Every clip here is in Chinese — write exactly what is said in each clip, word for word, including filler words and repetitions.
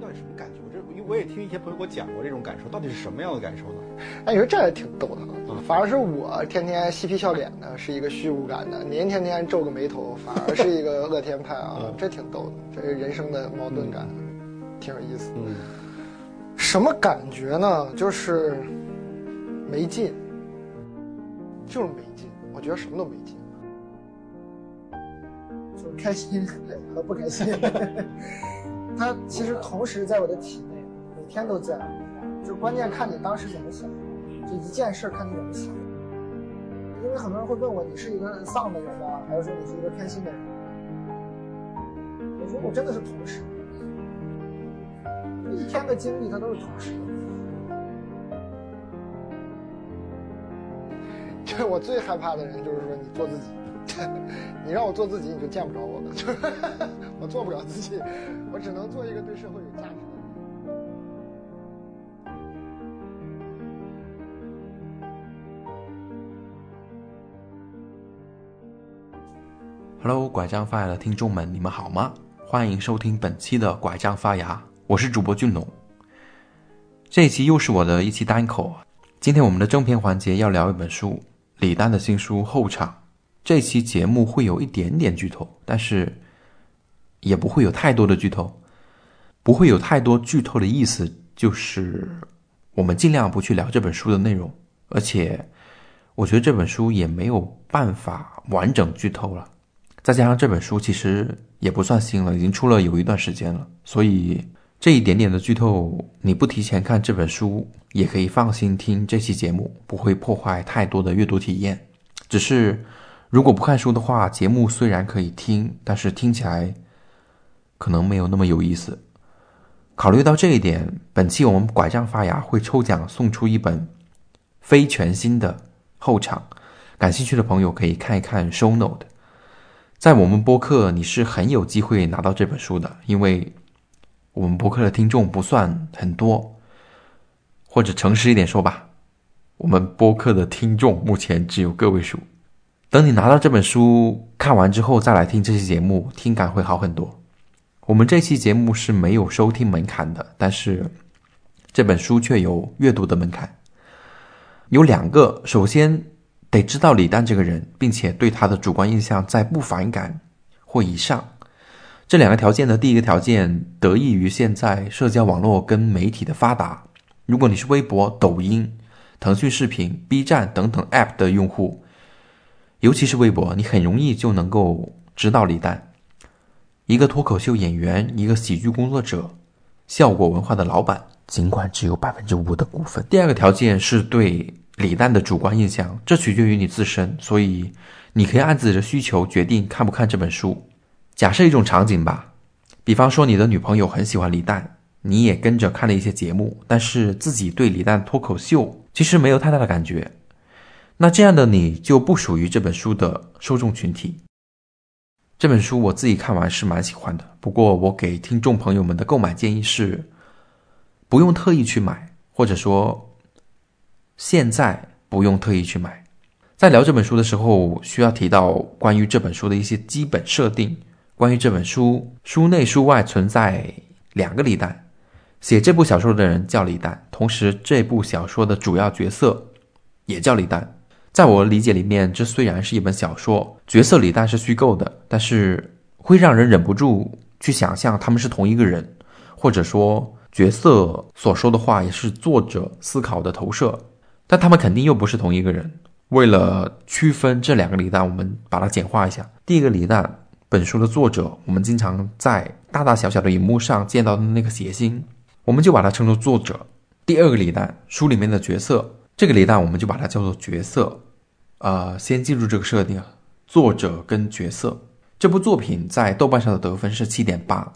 到底什么感觉？这我也听一些朋友给我讲过这种感受，到底是什么样的感受呢？哎，你说这也挺逗的啊！反而是我天天嬉皮笑脸的，是一个虚无感的；您天天皱个眉头，反而是一个乐天派啊！嗯、这挺逗的，这是人生的矛盾感，嗯、挺有意思。嗯，什么感觉呢？就是没劲，就是没劲。我觉得什么都没劲，就是开心和不开心。它其实同时在我的体内，每天都在，就关键看你当时怎么想，就一件事看你怎么想。因为很多人会问我，你是一个丧的人啊，还是说你是一个开心的人？我说我真的是同时，一天的经历它都是同时。这我最害怕的人就是说你做自己。你让我做自己，你就见不着我了。就是我做不了自己，我只能做一个对社会有价值的人。Hello， 拐杖发芽的听众们，你们好吗？欢迎收听本期的拐杖发芽，我是主播俊龙。这一期又是我的一期单口。今天我们的正片环节要聊一本书，李诞的新书《后场》。这期节目会有一点点剧透，但是也不会有太多的剧透。不会有太多剧透的意思就是我们尽量不去聊这本书的内容，而且我觉得这本书也没有办法完整剧透了。再加上这本书其实也不算新了，已经出了有一段时间了，所以这一点点的剧透，你不提前看这本书也可以放心听这期节目，不会破坏太多的阅读体验。只是如果不看书的话，节目虽然可以听，但是听起来可能没有那么有意思。考虑到这一点，本期我们拐杖发芽会抽奖送出一本非全新的《后场》，感兴趣的朋友可以看一看 show note。 在我们播客你是很有机会拿到这本书的，因为我们播客的听众不算很多，或者诚实一点说吧，我们播客的听众目前只有个位数。等你拿到这本书看完之后再来听这期节目，听感会好很多。我们这期节目是没有收听门槛的，但是这本书却有阅读的门槛。有两个，首先得知道李诞这个人，并且对他的主观印象在不反感或以上。这两个条件的第一个条件得益于现在社交网络跟媒体的发达。如果你是微博、抖音、腾讯视频、B 站等等 App 的用户，尤其是微博，你很容易就能够知道李诞，一个脱口秀演员，一个喜剧工作者，效果文化的老板，尽管只有 百分之五 的股份。第二个条件是对李诞的主观印象，这取决于你自身，所以你可以按自己的需求决定看不看这本书。假设一种场景吧，比方说你的女朋友很喜欢李诞，你也跟着看了一些节目，但是自己对李诞脱口秀其实没有太大的感觉，那这样的你就不属于这本书的受众群体。这本书我自己看完是蛮喜欢的，不过我给听众朋友们的购买建议是不用特意去买，或者说现在不用特意去买。在聊这本书的时候需要提到关于这本书的一些基本设定，关于这本书书内书外存在两个李诞，写这部小说的人叫李诞，同时这部小说的主要角色也叫李诞。在我的理解里面，这虽然是一本小说，角色李诞是虚构的，但是会让人忍不住去想象他们是同一个人，或者说角色所说的话也是作者思考的投射，但他们肯定又不是同一个人。为了区分这两个李诞，我们把它简化一下。第一个李诞，本书的作者，我们经常在大大小小的荧幕上见到的那个谐星，我们就把它称作作者。第二个李诞，书里面的角色，这个李诞我们就把它叫做角色。呃，先记住这个设定，作者跟角色。这部作品在豆瓣上的得分是 七点八，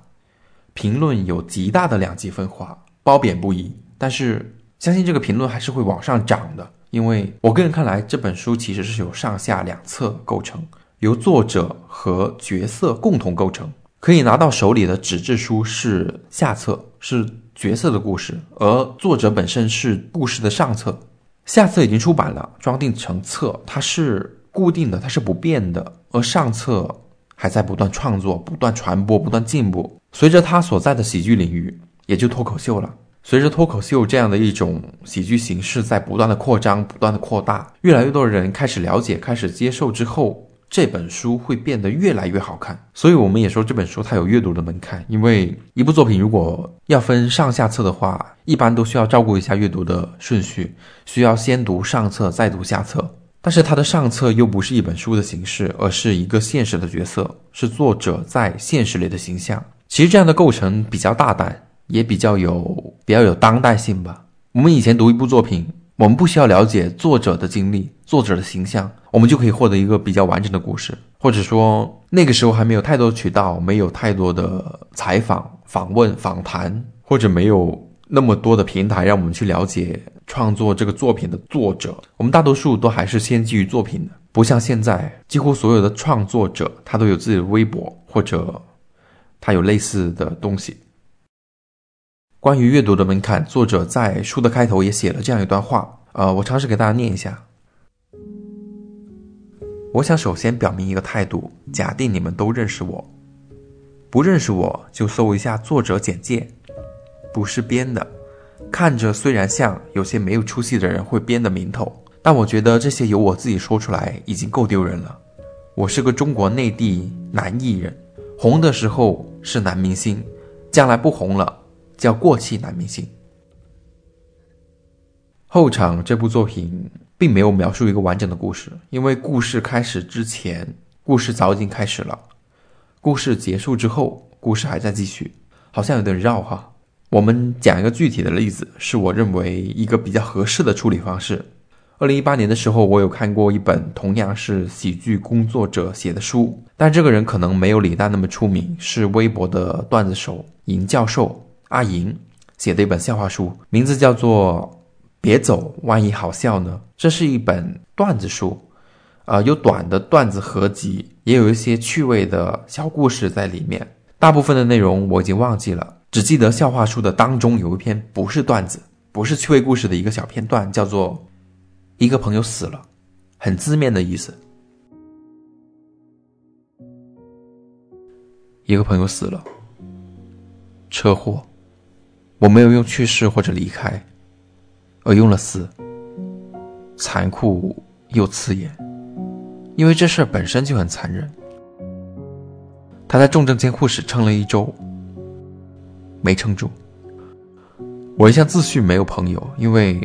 评论有极大的两极分化，褒贬不一，但是相信这个评论还是会往上涨的，因为我个人看来这本书其实是由上下两册构成，由作者和角色共同构成。可以拿到手里的纸质书是下册，是角色的故事，而作者本身是故事的上册。下册已经出版了，装订成册，它是固定的，它是不变的，而上册还在不断创作，不断传播，不断进步。随着它所在的喜剧领域，也就脱口秀了，随着脱口秀这样的一种喜剧形式在不断的扩张，不断的扩大，越来越多的人开始了解，开始接受之后，这本书会变得越来越好看。所以我们也说这本书它有阅读的门槛，因为一部作品如果要分上下册的话，一般都需要照顾一下阅读的顺序，需要先读上册再读下册。但是它的上册又不是一本书的形式，而是一个现实的角色，是作者在现实里的形象。其实这样的构成比较大胆，也比较有比较有当代性吧。我们以前读一部作品，我们不需要了解作者的经历，作者的形象，我们就可以获得一个比较完整的故事。或者说那个时候还没有太多渠道，没有太多的采访、访问、访谈，或者没有那么多的平台让我们去了解创作这个作品的作者。我们大多数都还是先基于作品的，不像现在几乎所有的创作者他都有自己的微博，或者他有类似的东西。关于阅读的门槛，作者在书的开头也写了这样一段话，呃，我尝试给大家念一下。我想首先表明一个态度，假定你们都认识我，不认识我就搜一下作者简介，不是编的，看着虽然像有些没有出息的人会编的名头，但我觉得这些由我自己说出来已经够丢人了。我是个中国内地男艺人，红的时候是男明星，将来不红了叫过气男明星。后场这部作品并没有描述一个完整的故事，因为故事开始之前，故事早已经开始了，故事结束之后，故事还在继续，好像有点绕哈。我们讲一个具体的例子，是我认为一个比较合适的处理方式。二零一八年的时候，我有看过一本同样是喜剧工作者写的书，但这个人可能没有李诞那么出名，是微博的段子手尹教授阿莹写的一本笑话书，名字叫做别走万一好笑呢。这是一本段子书，呃，有短的段子合集，也有一些趣味的小故事在里面。大部分的内容我已经忘记了，只记得笑话书的当中有一篇不是段子，不是趣味故事的一个小片段，叫做一个朋友死了，很字面的意思。一个朋友死了，车祸，我没有用去世或者离开，而用了死，残酷又刺眼，因为这事本身就很残忍。他在重症监护室撑了一周，没撑住。我一向自诩没有朋友，因为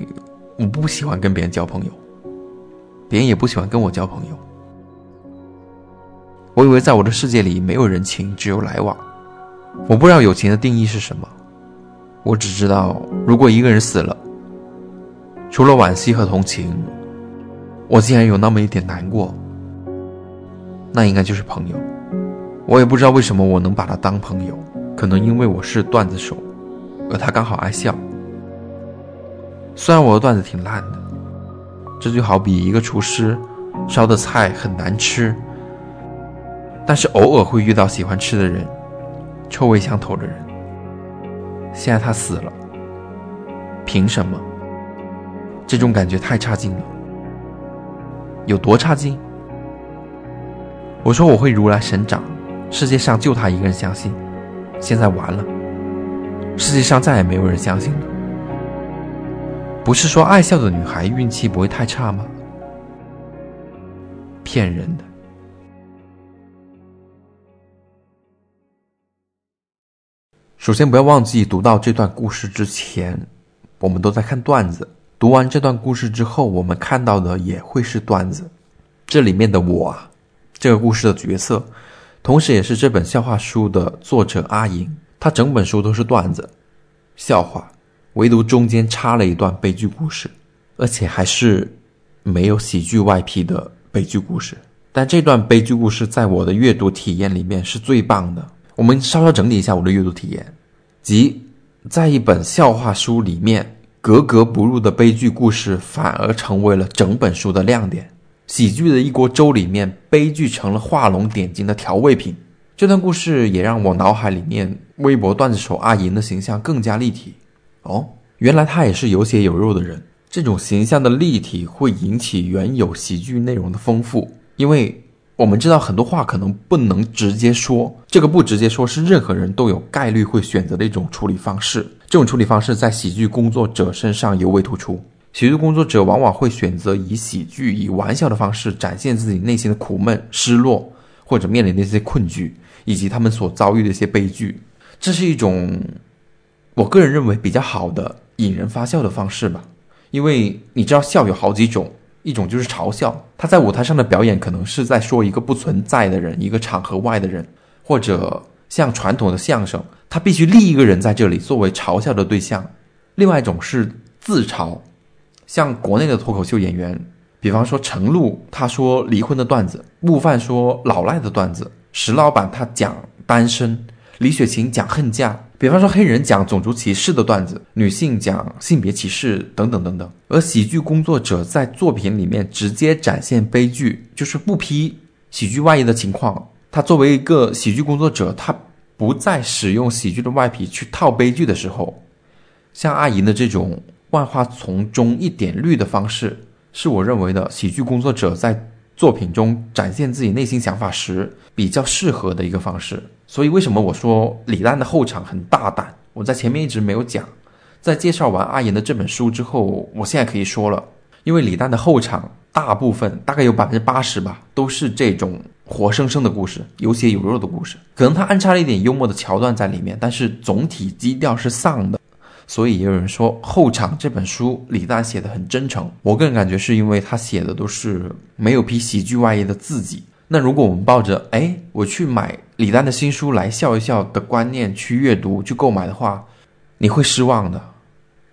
我不喜欢跟别人交朋友，别人也不喜欢跟我交朋友。我以为在我的世界里没有人情，只有来往。我不知道友情的定义是什么，我只知道如果一个人死了，除了惋惜和同情，我竟然有那么一点难过，那应该就是朋友。我也不知道为什么我能把他当朋友，可能因为我是段子手，而他刚好爱笑。虽然我的段子挺烂的，这就好比一个厨师烧的菜很难吃，但是偶尔会遇到喜欢吃的人，臭味相投的人。现在他死了，凭什么？这种感觉太差劲了。有多差劲？我说我会如来神掌，世界上就他一个人相信。现在完了，世界上再也没有人相信了。不是说爱笑的女孩运气不会太差吗？骗人的。首先不要忘记，读到这段故事之前，我们都在看段子，读完这段故事之后，我们看到的也会是段子。这里面的我啊，这个故事的角色，同时也是这本笑话书的作者阿莹，她整本书都是段子笑话，唯独中间插了一段悲剧故事，而且还是没有喜剧外皮的悲剧故事。但这段悲剧故事在我的阅读体验里面是最棒的。我们稍稍整理一下我的阅读体验，即在一本笑话书里面，格格不入的悲剧故事反而成为了整本书的亮点。喜剧的一锅粥里面，悲剧成了画龙点睛的调味品。这段故事也让我脑海里面微博段子手阿银的形象更加立体。哦，原来他也是有血有肉的人。这种形象的立体会引起原有喜剧内容的丰富，因为我们知道很多话可能不能直接说，这个不直接说是任何人都有概率会选择的一种处理方式。这种处理方式在喜剧工作者身上尤为突出。喜剧工作者往往会选择以喜剧、以玩笑的方式展现自己内心的苦闷、失落，或者面临的一些困局，以及他们所遭遇的一些悲剧。这是一种我个人认为比较好的引人发笑的方式吧。因为你知道笑有好几种，一种就是嘲笑，他在舞台上的表演可能是在说一个不存在的人，一个场合外的人，或者像传统的相声，他必须立一个人在这里作为嘲笑的对象。另外一种是自嘲，像国内的脱口秀演员，比方说程璐他说离婚的段子，悟饭说老赖的段子，石老板他讲单身，李雪琴讲恨嫁，比方说黑人讲种族歧视的段子，女性讲性别歧视等等等等。而喜剧工作者在作品里面直接展现悲剧，就是不批喜剧外衣的情况。他作为一个喜剧工作者，他不再使用喜剧的外皮去套悲剧的时候，像阿银的这种万花丛中一点绿的方式，是我认为的喜剧工作者在作品中展现自己内心想法时比较适合的一个方式。所以为什么我说李诞的后场很大胆，我在前面一直没有讲，在介绍完阿银的这本书之后，我现在可以说了。因为李诞的后场大部分大概有 百分之八十 吧，都是这种活生生的故事，有血有肉的故事，可能他安插了一点幽默的桥段在里面，但是总体基调是丧的。所以也有人说后场这本书李诞写得很真诚，我个人感觉是因为他写的都是没有披喜剧外衣的自己。那如果我们抱着诶我去买李诞的新书来笑一笑的观念去阅读去购买的话，你会失望的。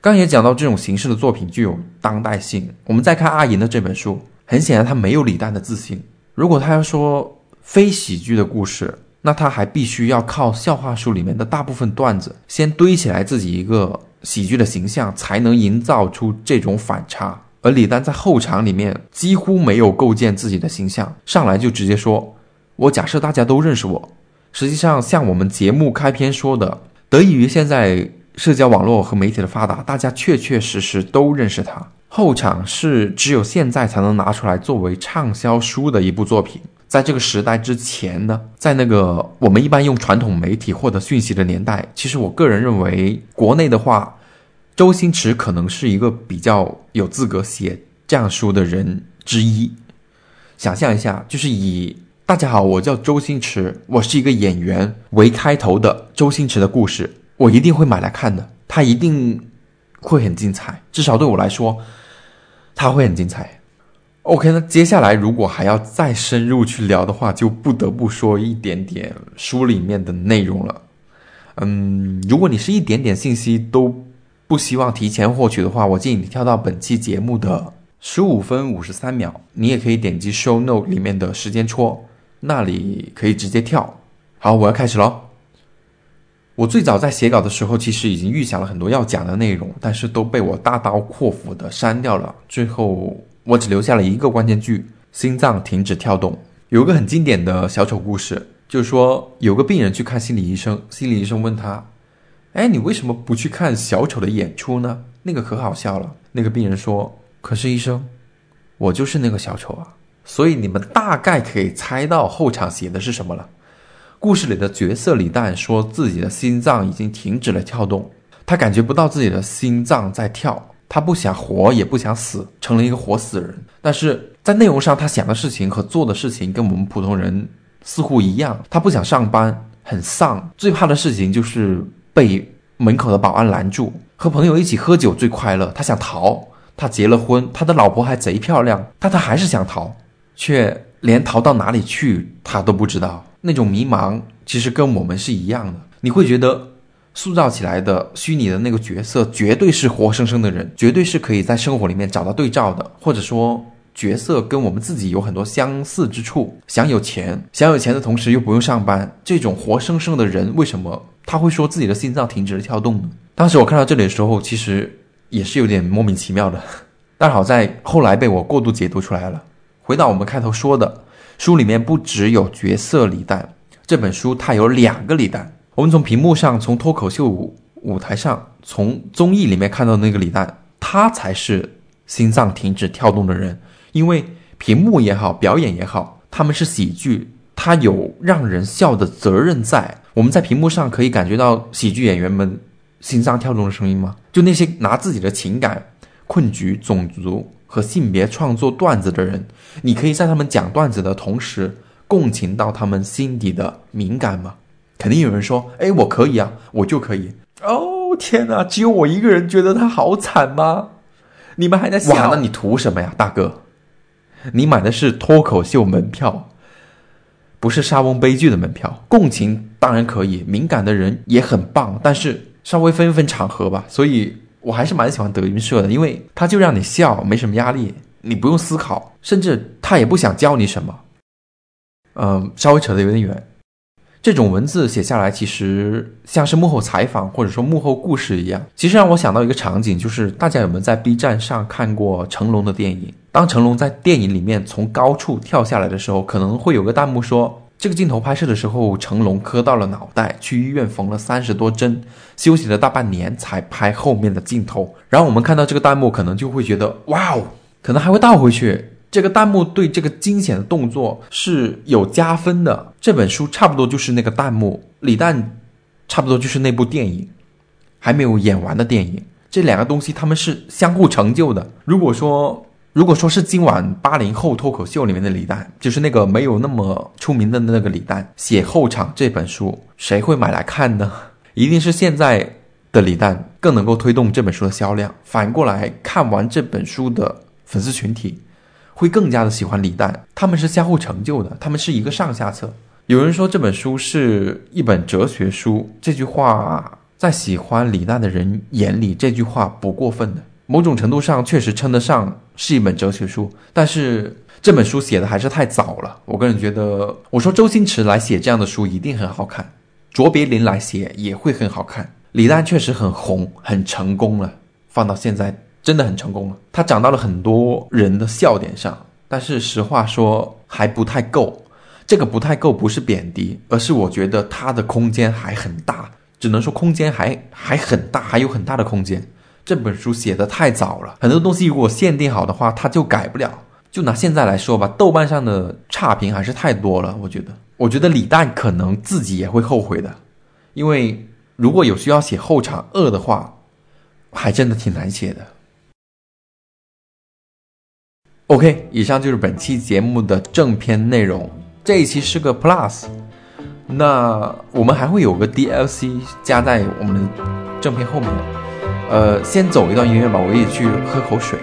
刚也讲到这种形式的作品具有当代性，我们再看阿银的这本书，很显然他没有李诞的自信。如果他要说非喜剧的故事，那他还必须要靠笑话书里面的大部分段子先堆起来自己一个喜剧的形象，才能营造出这种反差。而李诞在后场里面几乎没有构建自己的形象，上来就直接说我假设大家都认识我。实际上像我们节目开篇说的，得益于现在社交网络和媒体的发达，大家确确实实都认识他。后场是只有现在才能拿出来作为畅销书的一部作品。在这个时代之前呢，在那个我们一般用传统媒体获得讯息的年代，其实我个人认为国内的话，周星驰可能是一个比较有资格写这样书的人之一。想象一下，就是以大家好我叫周星驰，我是一个演员为开头的周星驰的故事，我一定会买来看的，它一定会很精彩，至少对我来说它会很精彩。 OK， 那接下来如果还要再深入去聊的话，就不得不说一点点书里面的内容了。嗯，如果你是一点点信息都不希望提前获取的话，我建议你跳到本期节目的十五分五十三秒，你也可以点击 show note 里面的时间戳，那里可以直接跳。好，我要开始咯。我最早在写稿的时候其实已经预想了很多要讲的内容，但是都被我大刀阔斧的删掉了，最后我只留下了一个关键句，心脏停止跳动。有一个很经典的小丑故事，就是说有个病人去看心理医生，心理医生问他，哎，你为什么不去看小丑的演出呢？那个可好笑了。那个病人说，可是医生，我就是那个小丑啊。所以你们大概可以猜到后场写的是什么了。故事里的角色李诞说自己的心脏已经停止了跳动，他感觉不到自己的心脏在跳，他不想活也不想死，成了一个活死人。但是在内容上他想的事情和做的事情跟我们普通人似乎一样，他不想上班，很丧，最怕的事情就是被门口的保安拦住。和朋友一起喝酒最快乐，他想逃，他结了婚，他的老婆还贼漂亮，但他还是想逃，却连逃到哪里去他都不知道。那种迷茫其实跟我们是一样的，你会觉得塑造起来的虚拟的那个角色绝对是活生生的人，绝对是可以在生活里面找到对照的，或者说角色跟我们自己有很多相似之处。想有钱，想有钱的同时又不用上班，这种活生生的人为什么他会说自己的心脏停止了跳动呢？当时我看到这里的时候其实也是有点莫名其妙的，但好在后来被我过度解读出来了。回到我们开头说的，书里面不只有角色李诞，这本书它有两个李诞。我们从屏幕上，从脱口秀舞台上，从综艺里面看到那个李诞，他才是心脏停止跳动的人。因为屏幕也好，表演也好，他们是喜剧，他有让人笑的责任在。我们在屏幕上可以感觉到喜剧演员们心脏跳动的声音吗？就那些拿自己的情感、困局、种族和性别创作段子的人，你可以在他们讲段子的同时共情到他们心底的敏感吗？肯定有人说，哎，我可以啊，我就可以。哦天哪，只有我一个人觉得他好惨吗？你们还在笑。哇，那你图什么呀，大哥？你买的是脱口秀门票，不是莎翁悲剧的门票。共情当然可以，敏感的人也很棒，但是稍微分一分场合吧。所以我还是蛮喜欢德云社的，因为他就让你笑，没什么压力，你不用思考，甚至他也不想教你什么。嗯，稍微扯得有点远。这种文字写下来其实像是幕后采访或者说幕后故事一样。其实让我想到一个场景，就是大家有没有在 B 站上看过成龙的电影？当成龙在电影里面从高处跳下来的时候，可能会有个弹幕说，这个镜头拍摄的时候成龙磕到了脑袋，去医院缝了三十多针，休息了大半年才拍后面的镜头。然后我们看到这个弹幕可能就会觉得哇哦，可能还会倒回去。这个弹幕对这个惊险的动作是有加分的。这本书差不多就是那个弹幕，李诞差不多就是那部电影还没有演完的电影。这两个东西他们是相互成就的。如果说如果说是今晚八零后脱口秀里面的李诞，就是那个没有那么出名的那个李诞，写后场这本书谁会买来看呢？一定是现在的李诞更能够推动这本书的销量。反过来，看完这本书的粉丝群体会更加的喜欢李诞，他们是相互成就的，他们是一个上下策。有人说这本书是一本哲学书，这句话在喜欢李诞的人眼里，这句话不过分的。某种程度上确实称得上是一本哲学书，但是这本书写的还是太早了。我个人觉得，我说周星驰来写这样的书一定很好看，卓别林来写也会很好看。李诞确实很红，很成功了，放到现在真的很成功了，他涨到了很多人的笑点上，但是实话说还不太够。这个不太够不是贬低，而是我觉得他的空间还很大，只能说空间还还很大，还有很大的空间。这本书写的太早了，很多东西如果限定好的话他就改不了。就拿现在来说吧，豆瓣上的差评还是太多了。我觉得我觉得李诞可能自己也会后悔的，因为如果有需要写后场二的话，还真的挺难写的。OK， 以上就是本期节目的正片内容。这一期是个 Plus， 那我们还会有个 D L C 加在我们的正片后面。呃，先走一段音乐吧，我也去喝口水。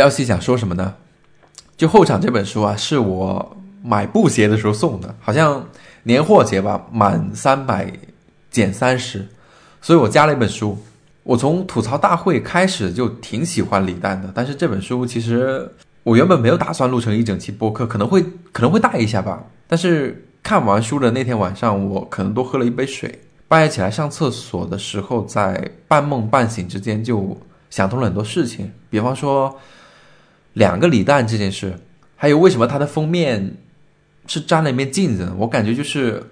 L C 想说什么呢？就后场这本书啊，是我买布鞋的时候送的，好像年货节吧，满三百减三十，所以我加了一本书。我从吐槽大会开始就挺喜欢李诞的，但是这本书其实我原本没有打算录成一整期播客，可能会可能会带一下吧。但是看完书的那天晚上，我可能多喝了一杯水，半夜起来上厕所的时候，在半梦半醒之间就想通了很多事情，比方说两个李诞这件事，还有为什么他的封面是粘了一面镜子。我感觉就是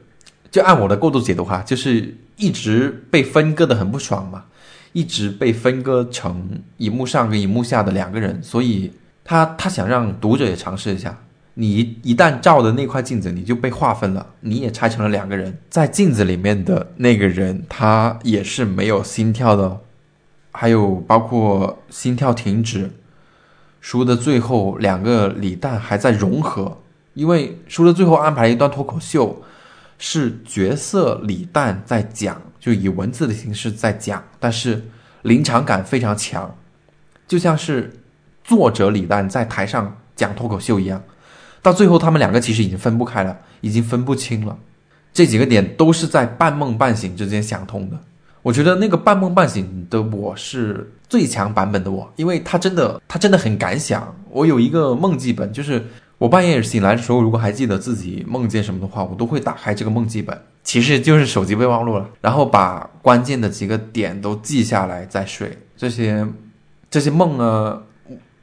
就按我的过度解读哈，就是一直被分割的很不爽嘛，一直被分割成荧幕上跟荧幕下的两个人，所以他他想让读者也尝试一下，你一旦照的那块镜子，你就被划分了，你也拆成了两个人，在镜子里面的那个人他也是没有心跳的。还有包括心跳停止，书的最后两个李诞还在融合，因为书的最后安排了一段脱口秀，是角色李诞在讲，就以文字的形式在讲，但是临场感非常强，就像是作者李诞在台上讲脱口秀一样。到最后他们两个其实已经分不开了，已经分不清了。这几个点都是在半梦半醒之间想通的。我觉得那个半梦半醒的我是最强版本的我，因为他真的他真的很敢想。我有一个梦记本，就是我半夜醒来的时候，如果还记得自己梦见什么的话，我都会打开这个梦记本，其实就是手机备忘录了，然后把关键的几个点都记下来再睡。这些这些梦呢，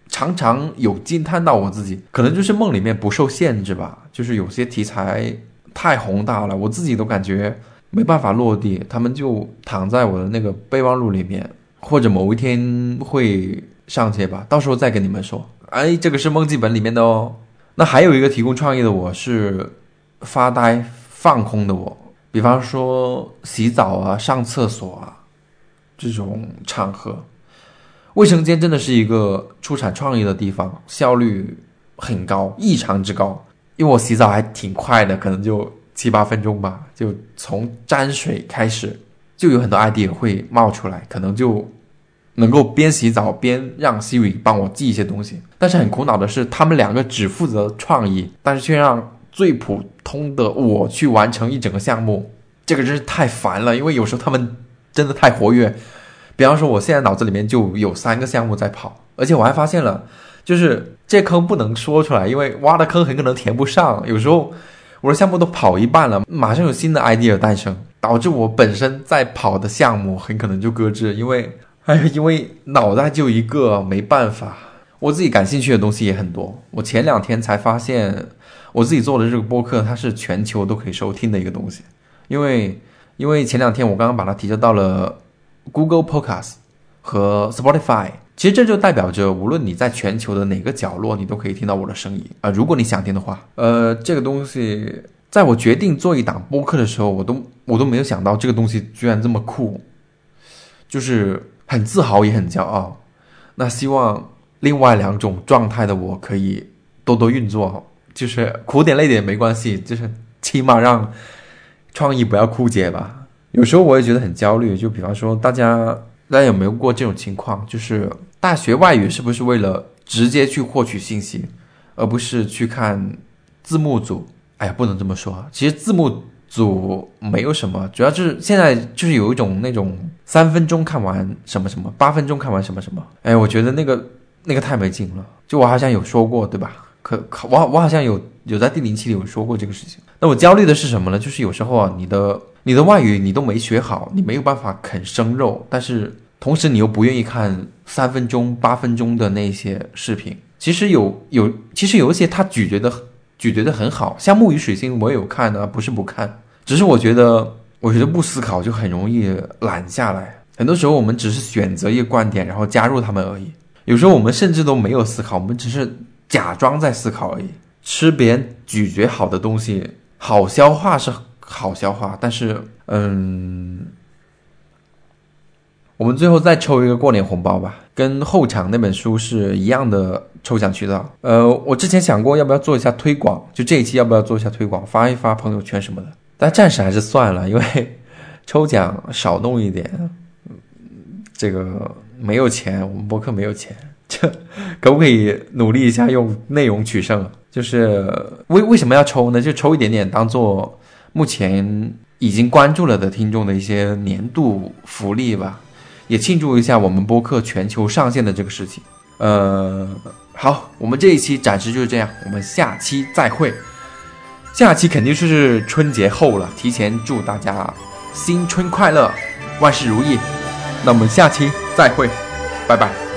常常有惊叹到我自己，可能就是梦里面不受限制吧，就是有些题材太宏大了，我自己都感觉没办法落地，他们就躺在我的那个备忘录里面，或者某一天会上去吧，到时候再跟你们说。哎，这个是梦记本里面的哦。那还有一个提供创意的我是发呆放空的我，比方说洗澡啊、上厕所啊这种场合。卫生间真的是一个出产创意的地方，效率很高，异常之高。因为我洗澡还挺快的，可能就七八分钟吧，就从沾水开始就有很多 idea 会冒出来，可能就能够边洗澡边让 Siri 帮我记一些东西。但是很苦恼的是，他们两个只负责创意，但是却让最普通的我去完成一整个项目，这个真是太烦了。因为有时候他们真的太活跃，比方说我现在脑子里面就有三个项目在跑，而且我还发现了，就是这坑不能说出来，因为挖的坑很可能填不上。有时候我的项目都跑一半了，马上有新的 idea 诞生，导致我本身在跑的项目很可能就搁置，因为哎呀，因为脑袋就一个，没办法。我自己感兴趣的东西也很多，我前两天才发现我自己做的这个播客它是全球都可以收听的一个东西，因为因为前两天我刚刚把它提交到了 Google Podcasts 和 Spotify。 其实这就代表着无论你在全球的哪个角落，你都可以听到我的声音啊、呃，如果你想听的话。呃，这个东西在我决定做一档播客的时候，我都我都没有想到这个东西居然这么酷，就是很自豪也很骄傲。那希望另外两种状态的我可以多多运作，就是苦点累点没关系，就是起码让创意不要枯竭吧。有时候我也觉得很焦虑，就比方说大家大家有没有过这种情况，就是大学外语是不是为了直接去获取信息，而不是去看字幕组。哎呀，不能这么说，其实字幕组没有什么，主要是现在就是有一种那种三分钟看完什么什么，八分钟看完什么什么。哎，我觉得那个那个太没劲了。就我好像有说过，对吧？可可我我好像有有在第零期里有说过这个事情。那我焦虑的是什么呢？就是有时候啊，你的你的外语你都没学好，你没有办法啃生肉，但是同时你又不愿意看三分钟、八分钟的那些视频。其实有有其实有一些他咀嚼的。咀嚼得很好，像木鱼水星我也有看啊，不是不看，只是我觉得我觉得不思考就很容易懒下来。很多时候我们只是选择一个观点然后加入他们而已，有时候我们甚至都没有思考，我们只是假装在思考而已。吃别人咀嚼好的东西，好消化是好消化，但是嗯，我们最后再抽一个过年红包吧，跟后场那本书是一样的抽奖渠道。呃，我之前想过要不要做一下推广，就这一期要不要做一下推广，发一发朋友圈什么的，但暂时还是算了，因为抽奖少弄一点，这个没有钱，我们播客没有钱，这可不可以努力一下用内容取胜？就是为为什么要抽呢？就抽一点点，当做目前已经关注了的听众的一些年度福利吧，也庆祝一下我们播客全球上线的这个事情。呃，好，我们这一期暂时就是这样，我们下期再会。下期肯定是春节后了，提前祝大家新春快乐，万事如意。那我们下期再会，拜拜。